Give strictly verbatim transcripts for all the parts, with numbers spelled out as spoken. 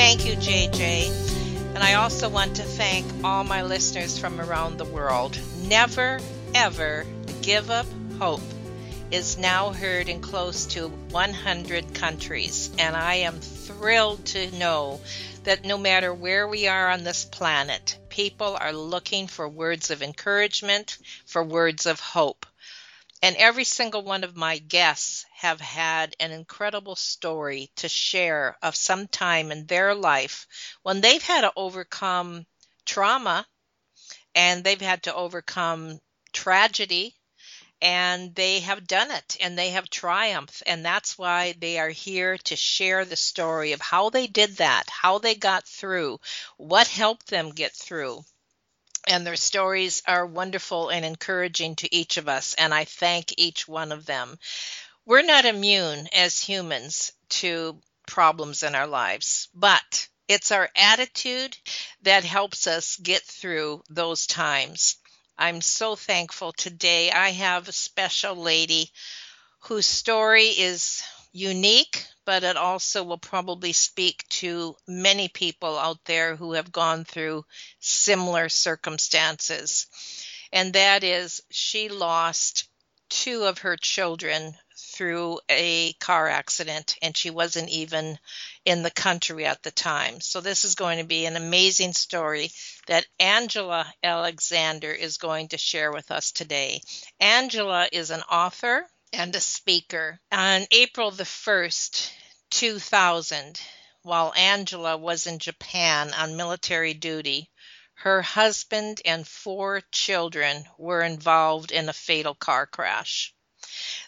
Thank you, J J. And I also want to thank all my listeners from around the world. Never, ever give up hope is now heard in close to one hundred countries, and I am thrilled to know that no matter where we are on this planet, people are looking for words of encouragement, for words of hope. And every single one of my guests have had an incredible story to share of some time in their life when they've had to overcome trauma, and they've had to overcome tragedy, and they have done it, and they have triumphed, and that's why they are here to share the story of how they did that, how they got through, what helped them get through. And their stories are wonderful and encouraging to each of us, and I thank each one of them. We're not immune as humans to problems in our lives, but it's our attitude that helps us get through those times. I'm so thankful today. I have a special lady whose story is unique, but it also will probably speak to many people out there who have gone through similar circumstances. And that is, she lost two of her children through a car accident, and she wasn't even in the country at the time. So this is going to be an amazing story that Angela Alexander is going to share with us today. Angela is an author and a speaker. On April the first, two thousand, while Angela was in Japan on military duty, her husband and four children were involved in a fatal car crash.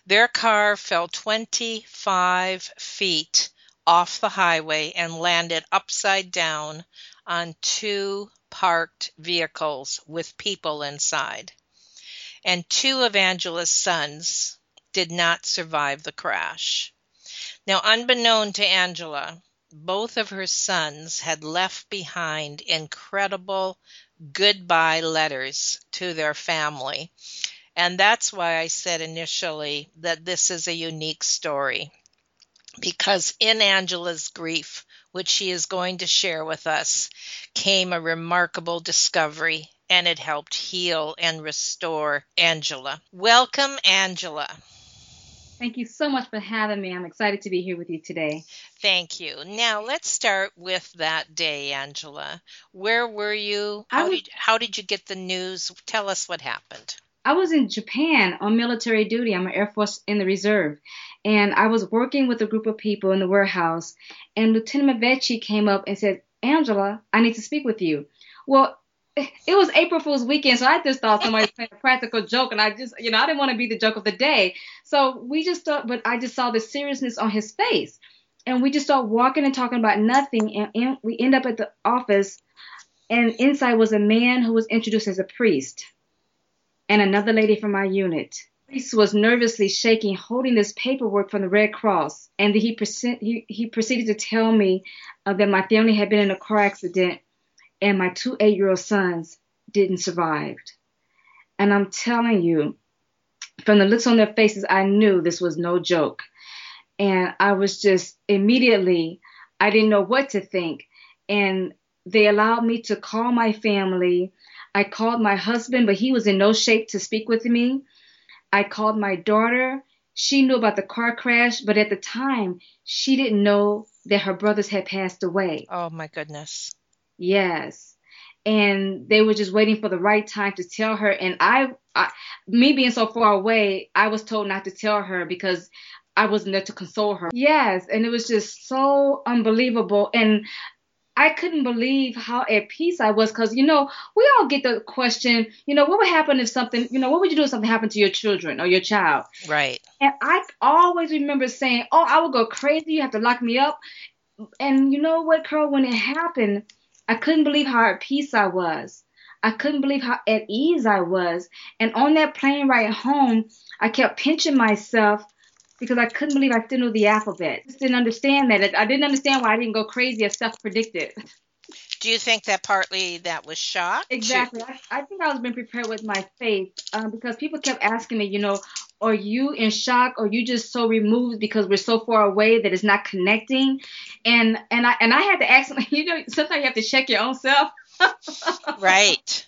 Their car fell twenty-five feet off the highway and landed upside down on two parked vehicles with people inside. And two of Angela's sons did not survive the crash. Now, unbeknown to Angela, both of her sons had left behind incredible goodbye letters to their family. And that's why I said initially that this is a unique story, because in Angela's grief, which she is going to share with us, came a remarkable discovery, and it helped heal and restore Angela. Welcome, Angela. Thank you so much for having me. I'm excited to be here with you today. Thank you. Now, let's start with that day, Angela. Where were you? How, was, did, how did you get the news? Tell us what happened. I was in Japan on military duty. I'm an Air Force in the Reserve. And I was working with a group of people in the warehouse. And Lieutenant Vecchi came up and said, Angela, I need to speak with you. Well, it was April Fool's weekend, so I just thought somebody was playing a practical joke, and I just, you know, I didn't want to be the joke of the day. So we just thought, but I just saw the seriousness on his face, and we just started walking and talking about nothing, and, and we end up at the office, and inside was a man who was introduced as a priest, and another lady from my unit. The priest was nervously shaking, holding this paperwork from the Red Cross, and he, perce- he, he proceeded to tell me uh, that my family had been in a car accident, and my two eight-year-old sons didn't survive. And I'm telling you, from the looks on their faces, I knew this was no joke. And I was just immediately, I didn't know what to think. And they allowed me to call my family. I called my husband, but he was in no shape to speak with me. I called my daughter. She knew about the car crash, but at the time, she didn't know that her brothers had passed away. Oh, my goodness. Yes. And they were just waiting for the right time to tell her. And I, I, me being so far away, I was told not to tell her because I wasn't there to console her. Yes. And it was just so unbelievable. And I couldn't believe how at peace I was, because, you know, we all get the question, you know, what would happen if something, you know, what would you do if something happened to your children or your child? Right. And I always remember saying, oh, I would go crazy. You have to lock me up. And you know what, Carol, when it happened, I couldn't believe how at peace I was. I couldn't believe how at ease I was. And on that plane ride home, I kept pinching myself, because I couldn't believe I still knew the alphabet. I just didn't understand that. I didn't understand why I didn't go crazy as stuff predicted. Do you think that partly that was shock? Exactly. I, I think I was being prepared with my faith, um, because people kept asking me, you know, are you in shock? Or are you just so removed because we're so far away that it's not connecting? And and I and I had to ask, you know, sometimes you have to check your own self. Right.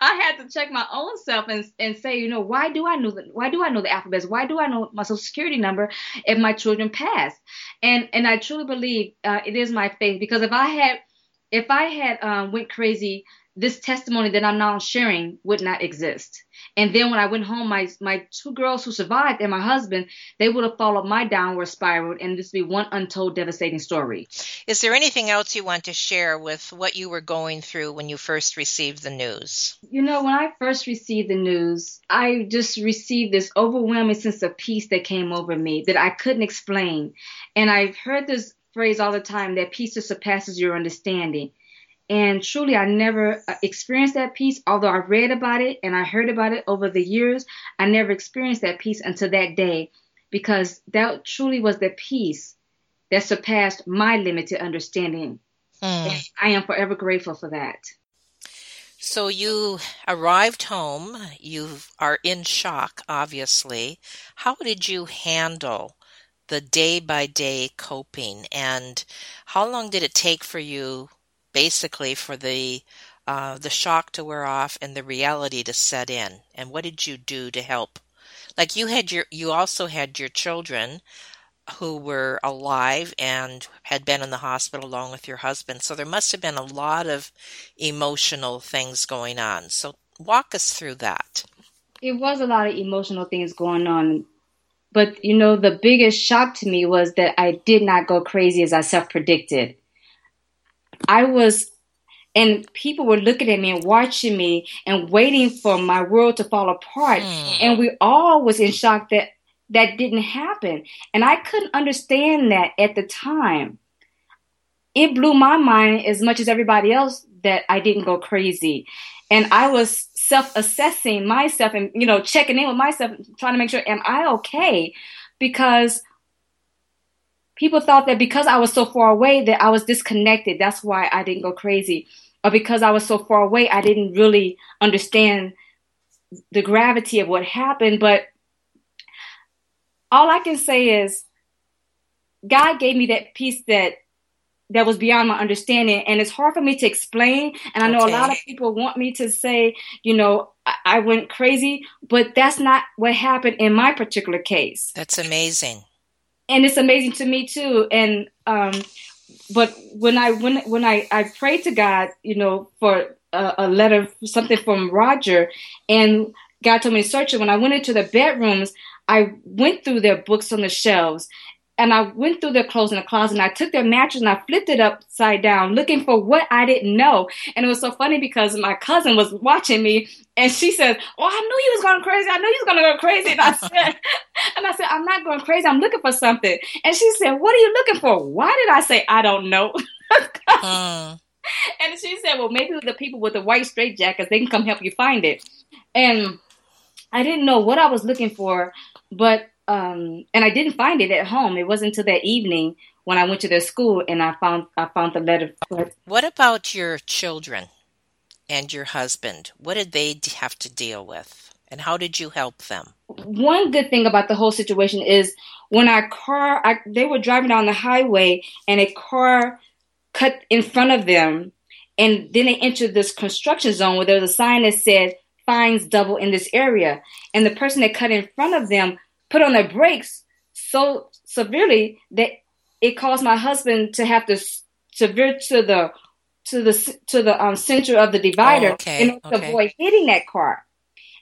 I had to check my own self and and say, you know, why do I know the, why do I know the alphabets? Why do I know my social security number if my children pass? And and I truly believe uh, it is my faith, because if I had if I had um, went crazy, this testimony that I'm now sharing would not exist. And then when I went home, my my two girls who survived and my husband, they would have followed my downward spiral, and this would be one untold, devastating story. Is there anything else you want to share with what you were going through when you first received the news? You know, when I first received the news, I just received this overwhelming sense of peace that came over me that I couldn't explain. And I've heard this phrase all the time, that peace that surpasses your understanding. And truly, I never experienced that peace, although I read about it and I heard about it over the years. I never experienced that peace until that day, because that truly was the peace that surpassed my limited understanding. Mm. I am forever grateful for that. So you arrived home. You are in shock, obviously. How did you handle the day-by-day coping? And how long did it take for you, basically, for the uh, the shock to wear off and the reality to set in? And what did you do to help? Like, you had your, you also had your children who were alive and had been in the hospital along with your husband. So there must have been a lot of emotional things going on. So walk us through that. It was a lot of emotional things going on. But, you know, the biggest shock to me was that I did not go crazy as I self-predicted. I was, and people were looking at me and watching me and waiting for my world to fall apart. Mm. And we all was in shock that that didn't happen. And I couldn't understand that at the time. It blew my mind as much as everybody else that I didn't go crazy. And I was self-assessing myself and, you know, checking in with myself, trying to make sure, am I okay? Because people thought that because I was so far away that I was disconnected. That's why I didn't go crazy. Or because I was so far away, I didn't really understand the gravity of what happened. But all I can say is God gave me that peace that that was beyond my understanding. And it's hard for me to explain. And I know okay. a lot of people want me to say, you know, I, I went crazy. But that's not what happened in my particular case. That's amazing. And it's amazing to me too. And um, but when I when when I, I prayed to God, you know, for a, a letter, something from Roger, and God told me to search it. When I went into the bedrooms, I went through their books on the shelves, and I went through their clothes in the closet, and I took their mattress and I flipped it upside down, looking for what I didn't know. And it was so funny because my cousin was watching me, and she said, "Oh, I knew you was going crazy. I knew you was going to go crazy." And I said, "And I said I'm not going crazy. I'm looking for something." And she said, "What are you looking for?" Why did I say I don't know? uh. And she said, "Well, maybe the people with the white straitjackets, they can come help you find it." And I didn't know what I was looking for, but. Um, and I didn't find it at home. It wasn't until that evening when I went to their school and I found I found the letter. What about your children and your husband? What did they have to deal with? And how did you help them? One good thing about the whole situation is when our car, I, they were driving down the highway and a car cut in front of them. And then they entered this construction zone where there was a sign that said, "Fines double in this area." And the person that cut in front of them put on their brakes so severely that it caused my husband to have to subvert to the to the to the um, center of the divider, oh, okay, in order okay. to avoid hitting that car.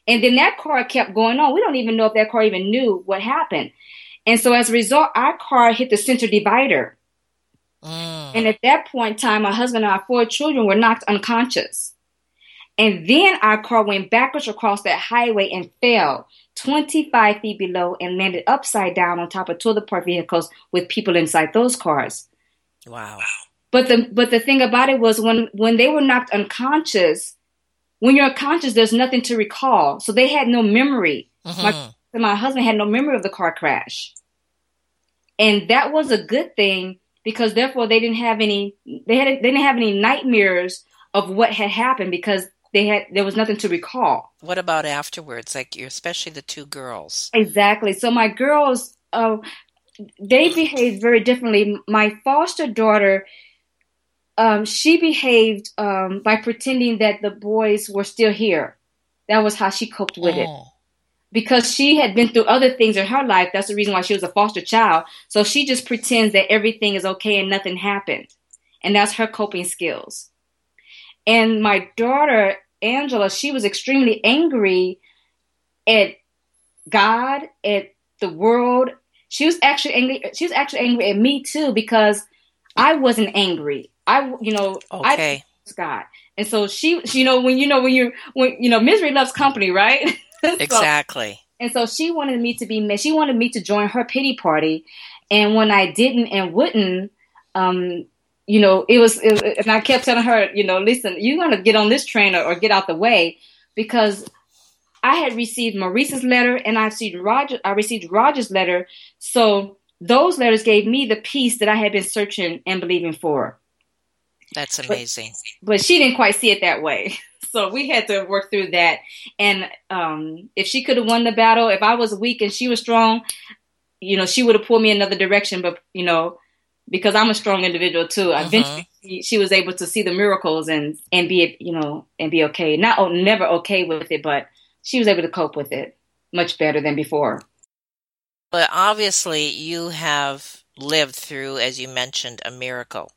And then that car kept going on. We don't even know if that car even knew what happened. And so as a result, our car hit the center divider. Mm. And at that point in time, my husband and our four children were knocked unconscious. And then our car went backwards across that highway and fell twenty-five feet below and landed upside down on top of two other parked vehicles with people inside those cars. Wow. But the but the thing about it was when, when they were knocked unconscious, when you're unconscious, there's nothing to recall. So they had no memory. Mm-hmm. My, my husband had no memory of the car crash. And that was a good thing because therefore they didn't have any they had they didn't have any nightmares of what had happened because They had there was nothing to recall. What about afterwards? Like especially the two girls. Exactly. So my girls, uh, they behaved very differently. My foster daughter, um, she behaved um, by pretending that the boys were still here. That was how she coped with oh. it, because she had been through other things in her life. That's the reason why she was a foster child. So she just pretends that everything is okay and nothing happened, and that's her coping skills. And my daughter, Angela, she was extremely angry at God, at the world. She was actually angry. She was actually angry at me, too, because I wasn't angry. I, you know, okay. I was God. And so she, you know, when you know, when you, when, you know, misery loves company, right? Exactly. So, and so she wanted me to be, she wanted me to join her pity party. And when I didn't and wouldn't, um, You know, it was, it, and I kept telling her, you know, listen, you're going to get on this train or, or get out the way, because I had received Maurice's letter and I received Roger, I received Roger's letter. So those letters gave me the peace that I had been searching and believing for. That's amazing. But, but she didn't quite see it that way. So we had to work through that. And um, if she could have won the battle, if I was weak and she was strong, you know, she would have pulled me another direction. But, you know, because I'm a strong individual too. Uh-huh. Eventually, she, she was able to see the miracles and, and be, you know, and be okay. Not oh, never okay with it, but she was able to cope with it much better than before. But obviously, you have lived through, as you mentioned, a miracle.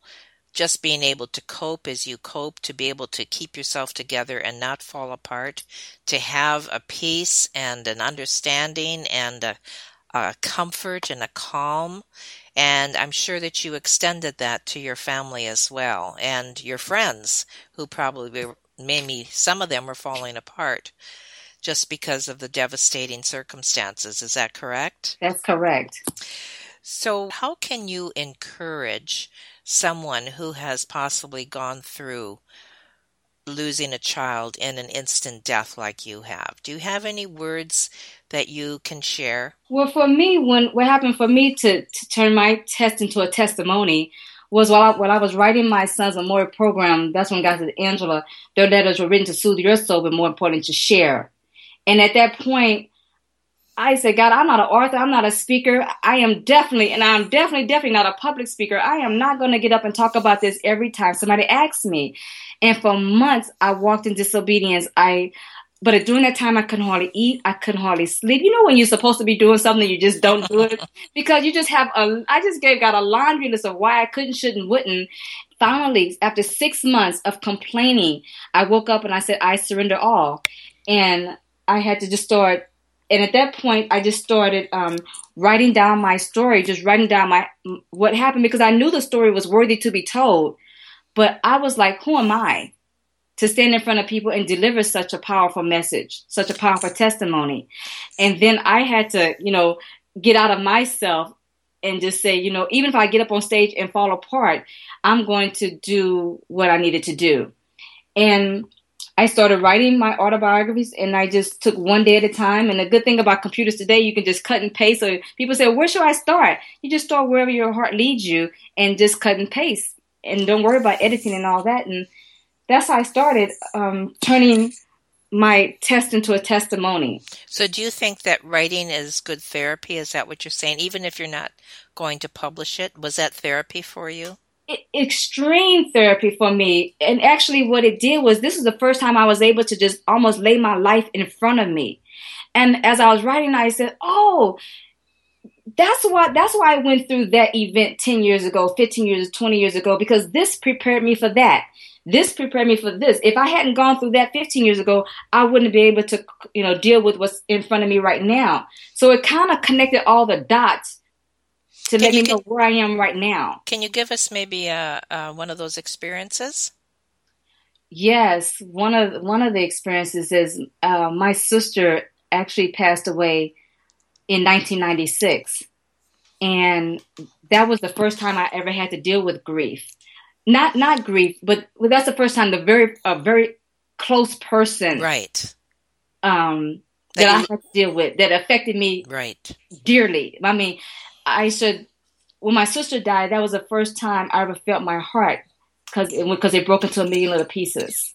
Just being able to cope as you cope, to be able to keep yourself together and not fall apart, to have a peace and an understanding and a, a comfort and a calm. And I'm sure that you extended that to your family as well and your friends, who probably were, maybe some of them were falling apart just because of the devastating circumstances. Is that correct? That's correct. So how can you encourage someone who has possibly gone through losing a child in an instant death like you have? Do you have any words that you can share? Well, for me, when what happened for me to, to turn my test into a testimony was while I, while I was writing my son's memorial program. That's when God said, Angela, their letters were written to soothe your soul, but more important, to share. And at that point, I said, God, I'm not an author. I'm not a speaker. I am definitely, and I'm definitely, definitely not a public speaker. I am not going to get up and talk about this every time somebody asks me. And for months, I walked in disobedience. I, but during that time, I couldn't hardly eat. I couldn't hardly sleep. You know, when you're supposed to be doing something, you just don't do it because you just have a, I just gave God a laundry list of why I couldn't, shouldn't, wouldn't. Finally, after six months of complaining, I woke up and I said, I surrender all. And I had to just start. And at that point, I just started um, writing down my story, just writing down my what happened, because I knew the story was worthy to be told. But I was like, who am I to stand in front of people and deliver such a powerful message, such a powerful testimony? And then I had to, you know, get out of myself and just say, you know, even if I get up on stage and fall apart, I'm going to do what I needed to do. And I started writing my autobiographies, and I just took one day at a time. And the good thing about computers today, you can just cut and paste. So people say, where should I start? You just start wherever your heart leads you and just cut and paste. And don't worry about editing and all that. And that's how I started um, turning my test into a testimony. So do you think that writing is good therapy? Is that what you're saying? Even if you're not going to publish it, was that therapy for you? It, extreme therapy for me. And actually what it did was, this was the first time I was able to just almost lay my life in front of me. And as I was writing, I said, oh, that's why that's why I went through that event ten years ago, fifteen years, twenty years ago, because this prepared me for that. This prepared me for this. If I hadn't gone through that fifteen years ago, I wouldn't be able to, you know, deal with what's in front of me right now. So it kind of connected all the dots to let me know where I am right now. Can you give us maybe uh, uh, one of those experiences? Yes, one of one of the experiences is uh, my sister actually passed away in nineteen ninety-six, and that was the first time I ever had to deal with grief. Not not grief, but well, that's the first time the very a very close person, right, um, that, that I had to deal with that affected me, right, dearly. I mean, I should when my sister died, that was the first time I ever felt my heart, because it, because it broke into a million little pieces,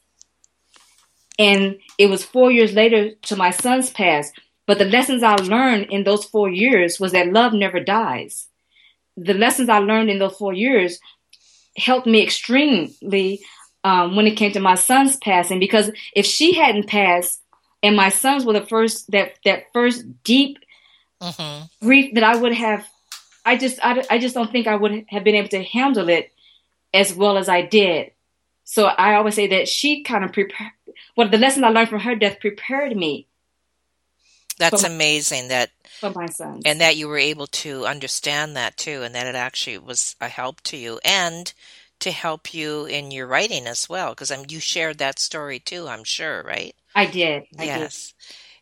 and it was four years later to my son's past. But the lessons I learned in those four years was that love never dies. The lessons I learned in those four years helped me extremely um, when it came to my son's passing, because if she hadn't passed and my sons were the first, that, that first deep mm-hmm. grief that I would have, I just, I, I just don't think I would have been able to handle it as well as I did. So I always say that she kind of prepared, well, the lessons I learned from her death prepared me. That's amazing that for my sons. And that you were able to understand that too, and that it actually was a help to you and to help you in your writing as well, because I mean, you shared that story too, I'm sure, right? I did. I yes.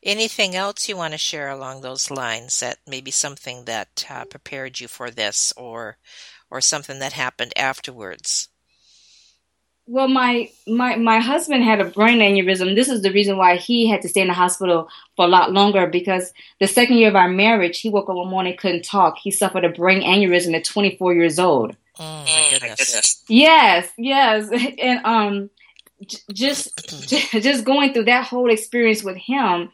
Did. Anything else you want to share along those lines, that maybe something that uh, prepared you for this or or something that happened afterwards? Well, my, my my husband had a brain aneurysm. This is the reason why he had to stay in the hospital for a lot longer, because the second year of our marriage, he woke up one morning, couldn't talk. He suffered a brain aneurysm at twenty-four years old. Oh, my goodness. Yes, yes. And um, j- just just going through that whole experience with him,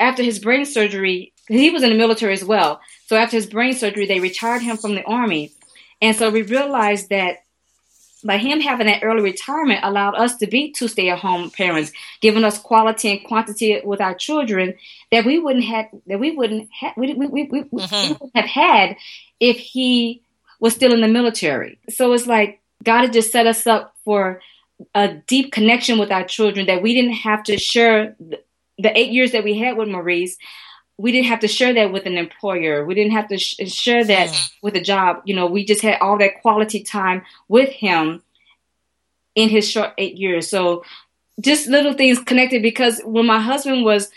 after his brain surgery, he was in the military as well. So after his brain surgery, they retired him from the Army. And so we realized that by him having that early retirement allowed us to be two stay-at-home parents, giving us quality and quantity with our children that we wouldn't have that we wouldn't ha- we, we, we, we, mm-hmm. we wouldn't have had if he was still in the military. So it's like God had just set us up for a deep connection with our children that we didn't have to share. The eight years that we had with Maurice, we didn't have to share that with an employer. We didn't have to sh- share that yeah. with a job. You know, we just had all that quality time with him in his short eight years. So just little things connected, because when my husband was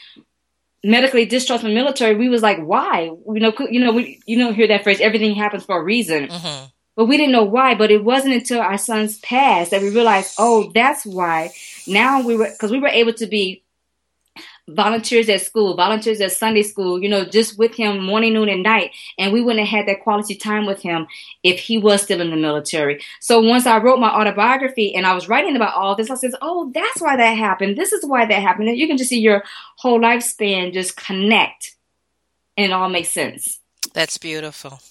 medically discharged from the military, we was like, why? You know, you know, we, you know, hear that phrase, everything happens for a reason. Mm-hmm. But we didn't know why. But it wasn't until our son's passed that we realized, oh, that's why. Now we were, because we were able to be volunteers at school, volunteers at Sunday school, you know, just with him morning, noon, and night. And we wouldn't have had that quality time with him if he was still in the military. So once I wrote my autobiography and I was writing about all this, I said, oh, that's why that happened. This is why that happened. And you can just see your whole lifespan just connect and it all makes sense. That's beautiful.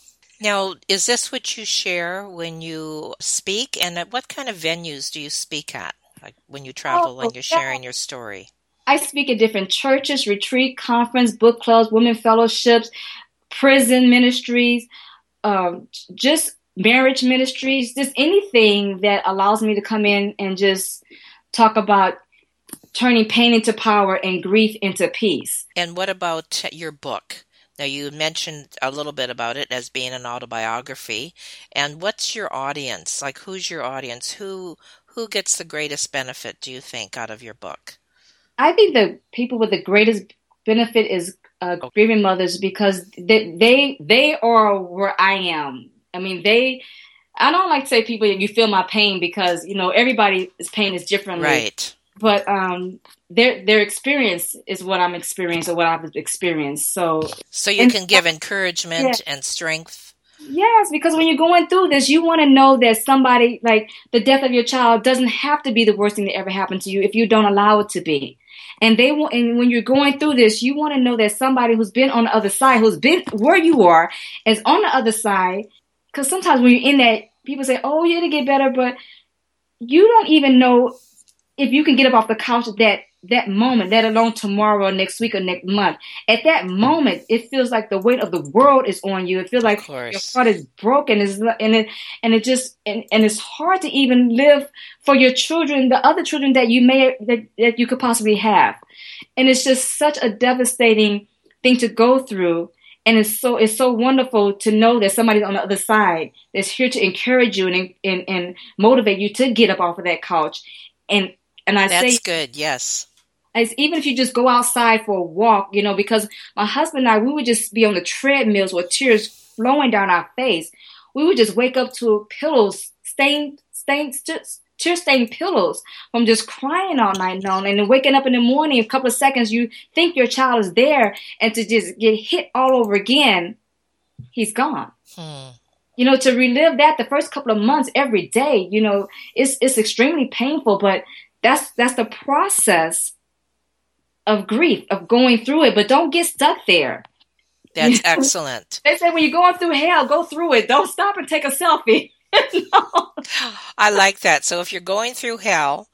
Now, is this what you share when you speak? And at what kind of venues do you speak at, like when you travel oh, and you're sharing yeah. your story? I speak at different churches, retreat, conference, book clubs, women fellowships, prison ministries, um, just marriage ministries, just anything that allows me to come in and just talk about turning pain into power and grief into peace. And what about your book? Now, you mentioned a little bit about it as being an autobiography. And what's your audience? Like, who's your audience? Who, who gets the greatest benefit, do you think, out of your book? I think the people with the greatest benefit is uh, grieving mothers, because they, they they are where I am. I mean, they. I don't like to say people, you feel my pain, because you know everybody's pain is different, right? But um, their their experience is what I'm experiencing, or what I've experienced. So, so you and, can give encouragement yes. and strength. Yes, because when you're going through this, you want to know that somebody, like the death of your child, doesn't have to be the worst thing that ever happened to you if you don't allow it to be. And they will, and when you're going through this, you want to know that somebody who's been on the other side, who's been where you are, is on the other side. Because sometimes when you're in that, people say, oh, yeah, it'll get better. But you don't even know if you can get up off the couch that that moment, let alone tomorrow or next week or next month. At that moment, it feels like the weight of the world is on you. It feels like your heart is broken. It's, and it and it just and, and it's hard to even live for your children, the other children that you may that, that you could possibly have. And it's just such a devastating thing to go through. And it's so it's so wonderful to know that somebody's on the other side that's here to encourage you and and, and motivate you to get up off of that couch. And and I that's say, good, yes. As even if you just go outside for a walk, you know, because my husband and I, we would just be on the treadmills with tears flowing down our face. We would just wake up to pillows, stained, stained, tear-stained pillows from just crying all night long. And then waking up in the morning, a couple of seconds, you think your child is there, and to just get hit all over again, he's gone. Hmm. You know, to relive that the first couple of months every day, you know, it's it's extremely painful, but that's that's the process of grief, of going through it, but don't get stuck there. That's excellent. They say when you're going through hell, go through it. Don't stop and take a selfie. No. I like that. So if you're going through hell,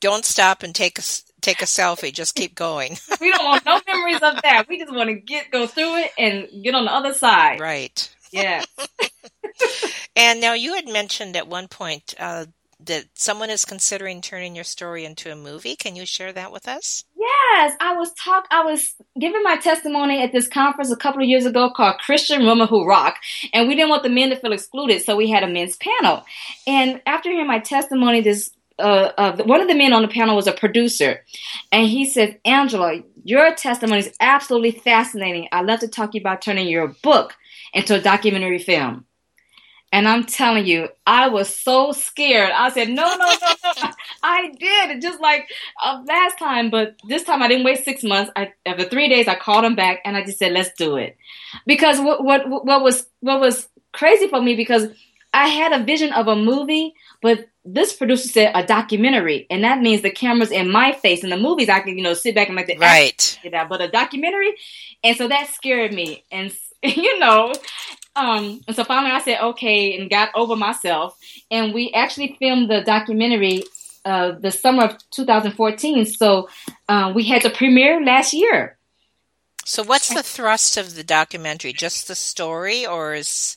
don't stop and take a, take a selfie. Just keep going. We don't want no memories of that. We just want to get go through it and get on the other side. Right. Yeah. And now you had mentioned at one point uh, that someone is considering turning your story into a movie. Can you share that with us? Yes, I was talk. I was giving my testimony at this conference a couple of years ago called Christian Woman Who Rock, and we didn't want the men to feel excluded, so we had a men's panel. And after hearing my testimony, this uh, uh, one of the men on the panel was a producer, and he said, "Angela, your testimony is absolutely fascinating. I'd love to talk to you about turning your book into a documentary film." And I'm telling you, I was so scared. I said, no, no, no, no. I did. Just like uh, last time. But this time I didn't wait six months. I, after three days, I called him back and I just said, let's do it. Because what, what, what was, what was crazy for me, because I had a vision of a movie, but this producer said a documentary. And that means the camera's in my face. In the movies, I can, you know, sit back and make the right. Action, but a documentary. And so that scared me. And, you know, Um, and so finally I said, okay, and got over myself. And we actually filmed the documentary uh, the summer of two thousand fourteen. So uh, we had the premiere last year. So what's the thrust of the documentary? Just the story, or is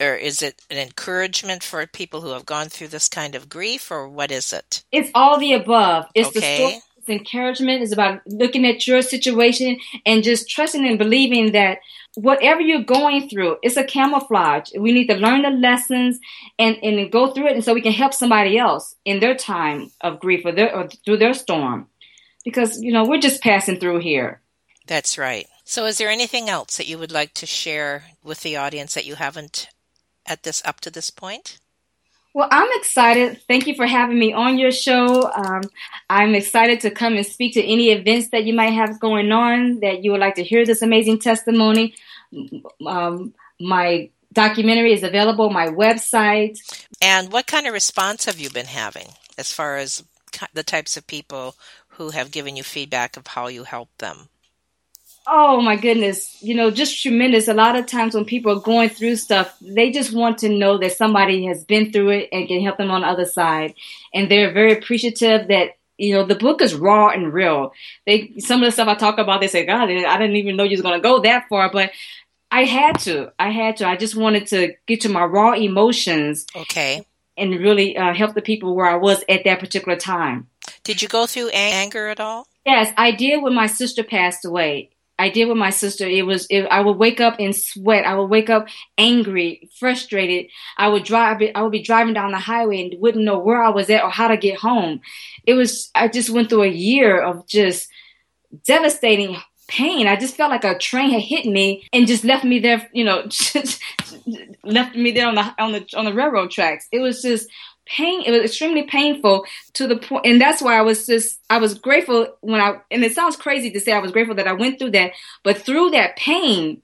or is it an encouragement for people who have gone through this kind of grief, or what is it? It's all the above. It's okay. The story. It's encouragement. It's about looking at your situation and just trusting and believing that whatever you're going through, it's a camouflage. We need to learn the lessons and, and go through it, and so we can help somebody else in their time of grief or, their, or through their storm. Because, you know, we're just passing through here. That's right. So is there anything else that you would like to share with the audience that you haven't at this up to this point? Well, I'm excited. Thank you for having me on your show. Um, I'm excited to come and speak to any events that you might have going on that you would like to hear this amazing testimony. Um, my documentary is available on my website. And what kind of response have you been having as far as the types of people who have given you feedback of how you helped them? Oh, my goodness. You know, just tremendous. A lot of times when people are going through stuff, they just want to know that somebody has been through it and can help them on the other side. And they're very appreciative that, you know, the book is raw and real. They some of the stuff I talk about, they say, God, I didn't even know you was going to go that far. But I had to. I had to. I just wanted to get to my raw emotions. Okay. And really uh, help the people where I was at that particular time. Did you go through anger at all? Yes, I did when my sister passed away. I did with my sister. It was, it, I would wake up in sweat. I would wake up angry, frustrated. I would drive, I would be driving down the highway and wouldn't know where I was at or how to get home. It was, I just went through a year of just devastating pain. I just felt like a train had hit me and just left me there, you know, left me there on the, on the, on the railroad tracks. It was just pain. It was extremely painful to the point. And that's why I was just, I was grateful when I, and it sounds crazy to say I was grateful that I went through that, but through that pain,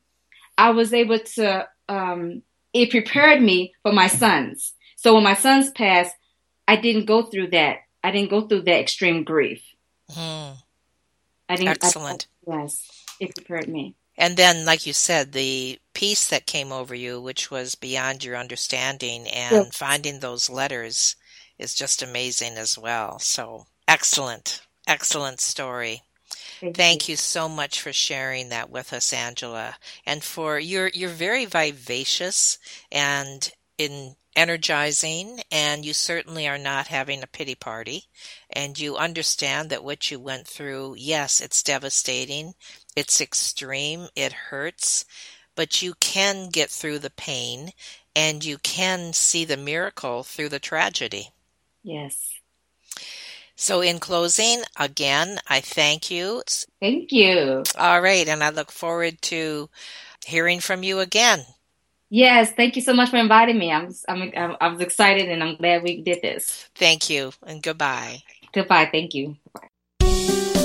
I was able to, um, it prepared me for my sons. So when my sons passed, I didn't go through that. I didn't go through that extreme grief. Mm. I didn't, Excellent. I, yes, it prepared me. And then, like you said, the peace that came over you, which was beyond your understanding, and yes. Finding those letters is just amazing as well. So, excellent. Excellent story. Thank, Thank you. you so much for sharing that with us, Angela, and for your you're very vivacious and in energizing, and you certainly are not having a pity party, and you understand that what you went through, yes, it's devastating, it's extreme, it hurts, but you can get through the pain, and you can see the miracle through the tragedy. Yes. So in closing, again, I thank you. Thank you. All right. And I look forward to hearing from you again. Yes. Thank you so much for inviting me. I'm, I'm, I'm, I was excited and I'm glad we did this. Thank you. And goodbye. Goodbye. Thank you. Goodbye.